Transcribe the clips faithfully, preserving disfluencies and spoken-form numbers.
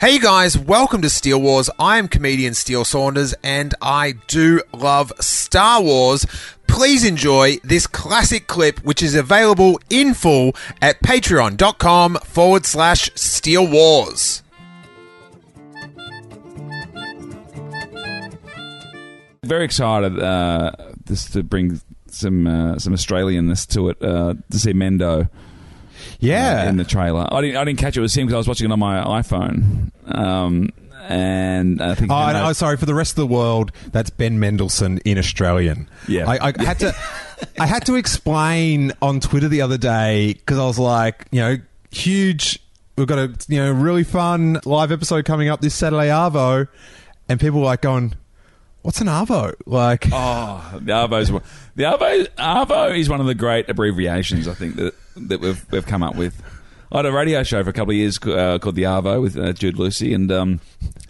Hey guys, welcome to Steel Wars. I am comedian Steel Saunders, and I do love Star Wars. Please enjoy this classic clip, which is available in full at patreon.com forward slash Steel Wars. Very excited uh, just to bring some uh, some Australianness to it, uh, to see Mendo. Yeah, uh, in the trailer, I didn't. I didn't catch it with him because I was watching it on my iPhone. Um, and I think. Oh, and I, sorry for the rest of the world. That's Ben Mendelsohn in Australian. Yeah, I, I yeah. had to. I had to explain on Twitter the other day because I was like, you know, huge. We've got a you know really fun live episode coming up this Saturday, Arvo, and people were like going, what's an Arvo? Like, oh, the Arvo's one. The Arvo, Arvo is one of the great abbreviations, I think, that that we've we've come up with. I had a radio show for a couple of years uh, called The Arvo with uh, Jude Lucy, and um,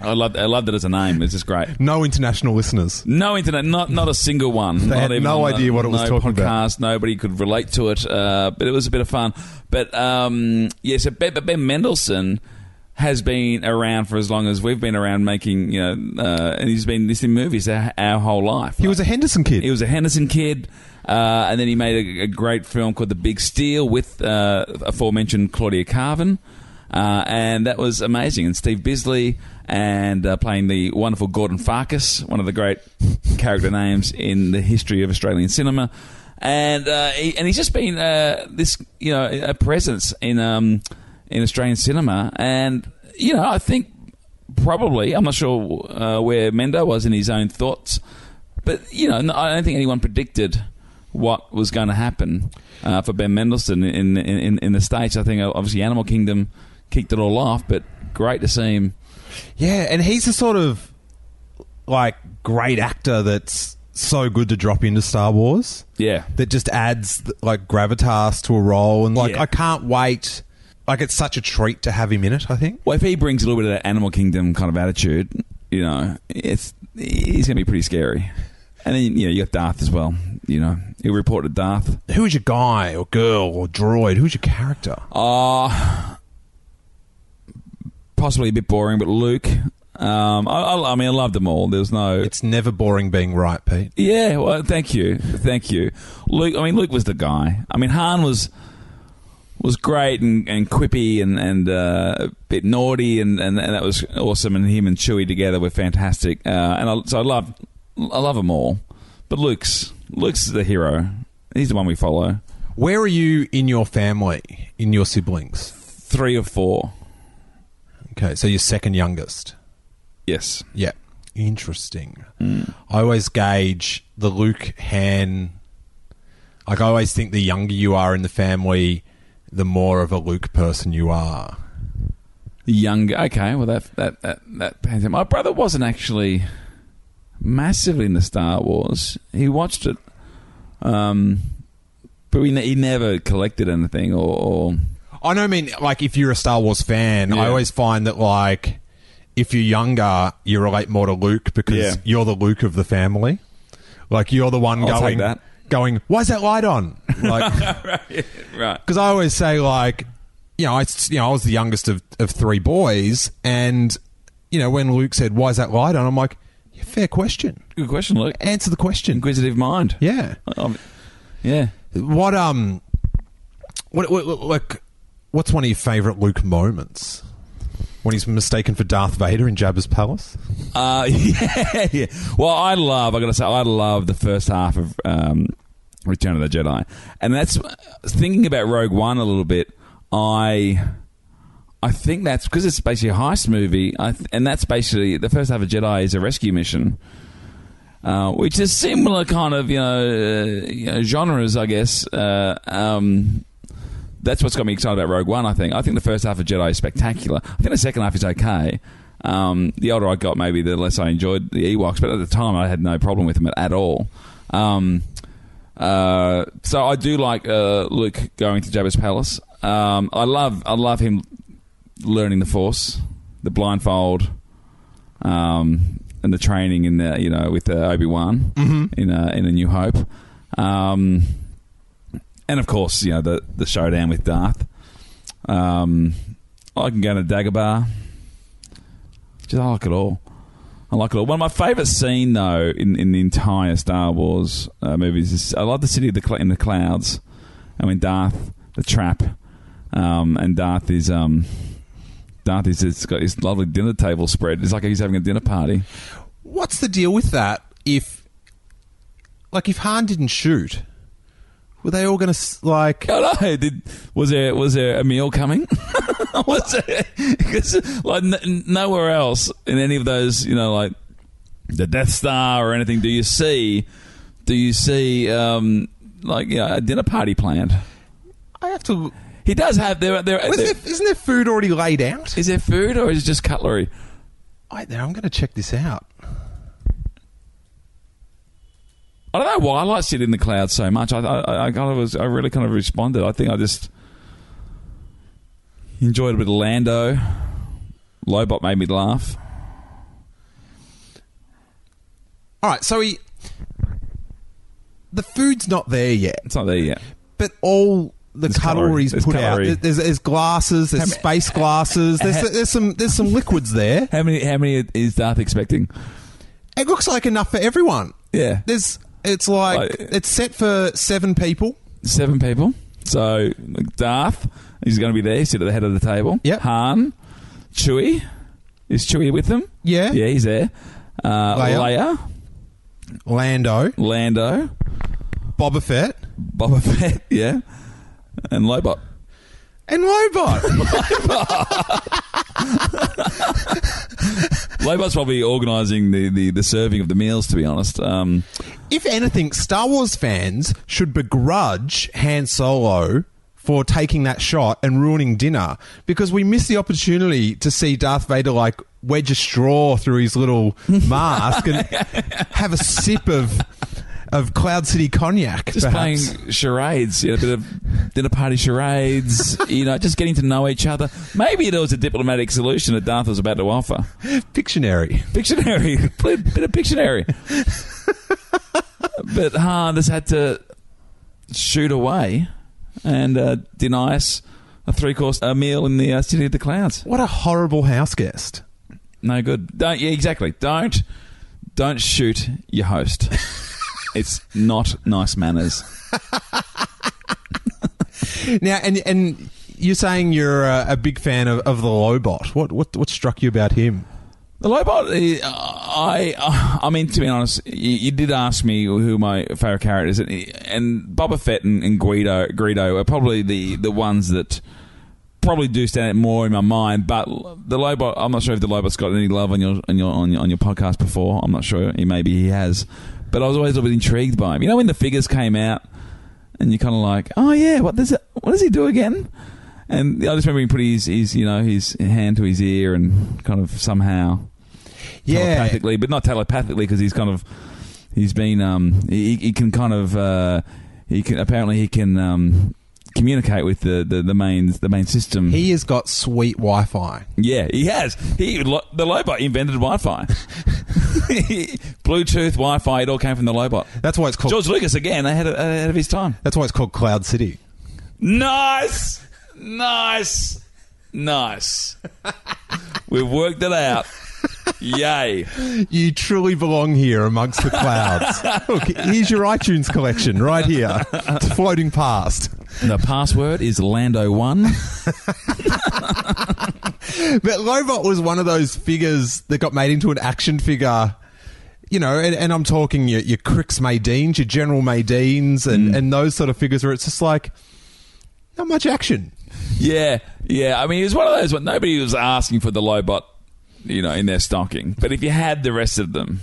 I love I love that as a name. It's just great. No international listeners. No internet. Not not a single one. They not had even no idea the, what it was no talking podcast, about. Nobody could relate to it. Uh, but it was a bit of fun. But um, yeah, so Ben, Ben Mendelsohn has been around for as long as we've been around making, you know, uh, and he's been this in movies our, our whole life. He like, was a Henderson kid. He was a Henderson kid, uh, and then he made a, a great film called The Big Steel with uh, aforementioned Claudia Carvin, uh, and that was amazing. And Steve Bisley, and uh, playing the wonderful Gordon Farkas, one of the great character names in the history of Australian cinema, and uh, he, and he's just been uh, this, you know, a presence in. Um, in Australian cinema, and, you know, I think probably, I'm not sure uh, where Mendo was in his own thoughts, but, you know, I don't think anyone predicted what was going to happen uh, for Ben Mendelsohn in, in in the States. I think, obviously, Animal Kingdom kicked it all off, but great to see him. Yeah, and he's the sort of, like, great actor that's so good to drop into Star Wars. Yeah. That just adds, like, gravitas to a role, and, like, yeah. I can't wait... Like, it's such a treat to have him in it, I think. Well, if he brings a little bit of that Animal Kingdom kind of attitude, you know, it's he's going to be pretty scary. And then, you know, you got Darth as well, you know. He reported Darth. Who is your guy or girl or droid? Who's your character? Uh, possibly a bit boring, but Luke. Um, I, I, I mean, I love them all. There's no... It's never boring being right, Pete. Yeah, well, thank you. Thank you. Luke, I mean, Luke was the guy. I mean, Han was... was great and, and quippy and, and uh, a bit naughty, and, and, and that was awesome. And him and Chewie together were fantastic. Uh, and I, so I love I love them all. But Luke's Luke's the hero. He's the one we follow. Where are you in your family, in your siblings? Three or four. Okay, so you're second youngest. Yes. Yeah. Interesting. Mm. I always gauge the Luke, Han... Like, I always think the younger you are in the family... the more of a Luke person you are. Younger. Okay, well, that that that, that pans out. My brother wasn't actually massively into Star Wars. He watched it, um, but we ne- he never collected anything or, or... I know, I mean, like, if you're a Star Wars fan, yeah. I always find that, like, if you're younger, you relate more to Luke because yeah. you're the Luke of the family. Like, you're the one I'll going... take that. Going, why's that light on? Like, right, right. Because I always say, like, you know, I, you know, I was the youngest of, of three boys, and, you know, when Luke said, why's that light on? I'm like, yeah, fair question. Good question, Luke. Answer the question. Inquisitive mind. Yeah. Um, yeah. What, um, what, what, like, what's one of your favourite Luke moments? When he's mistaken for Darth Vader in Jabba's palace? Uh, yeah, yeah. Well, I love, I got to say, I love the first half of um, Return of the Jedi. And that's, thinking about Rogue One a little bit, I I think that's, because it's basically a heist movie, I th- and that's basically, the first half of Jedi is a rescue mission, uh, which is similar kind of, you know, uh, you know genres, I guess, uh, um, that's what's got me excited about Rogue One, I think. I think the first half of Jedi is spectacular. I think the second half is okay. Um, the older I got, maybe the less I enjoyed the Ewoks, but at the time I had no problem with them at, at all. Um, uh, so I do like uh, Luke going to Jabba's palace. Um, I love I love him learning the Force, the blindfold, um, and the training in the, you know, with uh, Obi-Wan mm-hmm. in uh, in A New Hope. Um, and of course, you know, the the showdown with Darth. Um, I can go to Dagobah. Just, I like it all. I like it all. One of my favourite scene, though, in, in the entire Star Wars uh, movies is I love the city of the cl- in the clouds. I mean, Darth, the trap, um, and Darth is um, Darth is it's got his lovely dinner table spread. It's like he's having a dinner party. What's the deal with that? If like if Han didn't shoot, were they all going to like? Oh no! Did was there was there a meal coming? Because like n- nowhere else in any of those, you know, like the Death Star or anything, do you see, do you see, um, like you know, a dinner party planned? I have to. He does have there. there, there isn't there food already laid out? Is there food or is it just cutlery? Wait there, I'm going to check this out. I don't know why I like sitting in the clouds so much. I, I, I kind of was. I really kind of responded. I think I just. Enjoyed a bit of Lando. Lobot made me laugh. All right, so he... The food's not there yet. It's not there yet. But all the there's cutlery's put cutlery. out. There's, there's glasses, there's how space many, glasses, there's, how, there's some there's some liquids there. How many How many is Darth expecting? It looks like enough for everyone. Yeah. There's. It's like... like it's set for seven people. Seven people. So, Darth... He's going to be there, sit at the head of the table. Yep. Han, Chewie. Is Chewie with them? Yeah. Yeah, he's there. Uh, Leia. Leia. Lando. Lando. Boba Fett. Boba Fett, yeah. And Lobot. And Lobot. Lobot. Lobot's probably organising the, the, the serving of the meals, to be honest. Um, if anything, Star Wars fans should begrudge Han Solo... for taking that shot and ruining dinner because we missed the opportunity to see Darth Vader like wedge a straw through his little mask and have a sip of of Cloud City cognac. Just perhaps. Playing charades, you know, a bit of dinner party charades, you know, just getting to know each other. Maybe there was a diplomatic solution that Darth was about to offer. Pictionary. Pictionary. Play a bit of Pictionary. But Han has had to shoot away. And uh, deny us a three-course a meal in the uh, city of the clouds. What a horrible house guest! No good. Don't, yeah, exactly. Don't don't shoot your host. It's not nice manners. Now, and and you're saying you're uh, a big fan of, of the Lobot. What what what struck you about him? The Lobot, I, I mean, to be honest, you, you did ask me who my favourite character is, and Boba Fett and, and Guido, Greedo are probably the, the ones that probably do stand out more in my mind. But the Lobot, I'm not sure if the Lobot's got any love on your on your on your, on your podcast before. I'm not sure. He, maybe he has, but I was always a bit intrigued by him. You know, when the figures came out, and you're kind of like, oh yeah, what does it, what does he do again? And I just remember he put his, his, you know, his hand to his ear and kind of somehow, yeah. telepathically, but not telepathically because he's kind of, he's been, um, he, he can kind of, uh, he can apparently he can um, communicate with the, the, the main the main system. He has got sweet Wi-Fi. Yeah, he has. He the Lobot invented Wi-Fi, Bluetooth Wi-Fi. It all came from the Lobot. That's why it's called George Lucas again. Ahead of, ahead of his time. That's why it's called Cloud City. Nice. Nice. Nice. We've worked it out. Yay. You truly belong here amongst the clouds. Look, here's your iTunes collection right here. It's floating past. The password is Lando one. But Lobot was one of those figures that got made into an action figure. You know, and, and I'm talking your, your Crix Maydines, your General Maydines, and, mm. and those sort of figures where it's just like, not much action. Yeah, yeah. I mean, it was one of those when nobody was asking for the Lobot, you know, in their stocking. But if you had the rest of them,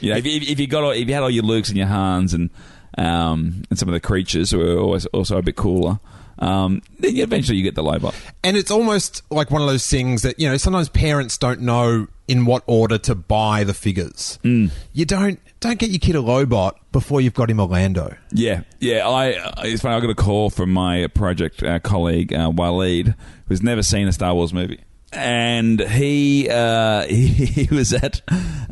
you know, if you, if you got all, if you had all your Lukes and your Hans and um and some of the creatures who were always also a bit cooler, Um, eventually you get the Lobot. And it's almost like one of those things that, you know, sometimes parents don't know in what order to buy the figures. Mm. You don't don't get your kid a Lobot before you've got him a Lando. Yeah, yeah. I it's funny. I got a call from my project uh, colleague uh, Waleed, who's never seen a Star Wars movie, and he uh, he, he was at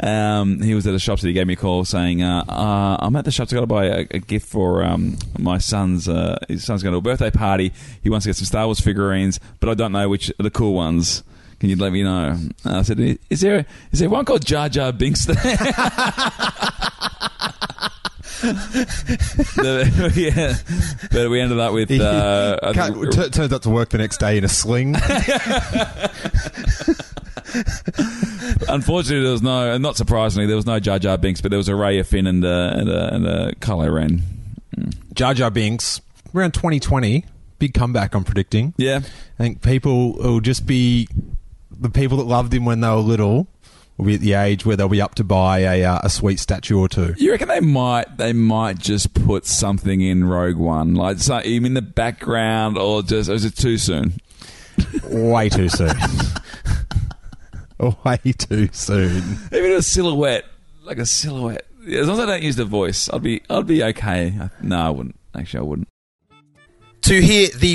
um, he was at a shop. So he gave me a call saying, uh, uh, "I'm at the shop. I got to buy a, a gift for um, my son's. Uh, his son's going to a birthday party. He wants to get some Star Wars figurines, but I don't know which are the cool ones. Can you let me know?" And I said, is there, is there one called Jar Jar Binks there? the, yeah. But we ended up with... Uh, it t- turns out to work the next day in a sling. Unfortunately, there was no... And not surprisingly, there was no Jar Jar Binks, but there was a Raya Finn and a, and a, and a Kylo Ren. Mm. Jar Jar Binks, around twenty twenty, big comeback, I'm predicting. Yeah. I think people will just be... The people that loved him when they were little will be at the age where they'll be up to buy a uh, a sweet statue or two. You reckon they might they might just put something in Rogue One, like so even in the background, or just or is it too soon? Way too soon. Way too soon. Even a silhouette, like a silhouette. As long as I don't use the voice, I'd be I'd be okay. No, I wouldn't. Actually, I wouldn't. To hear the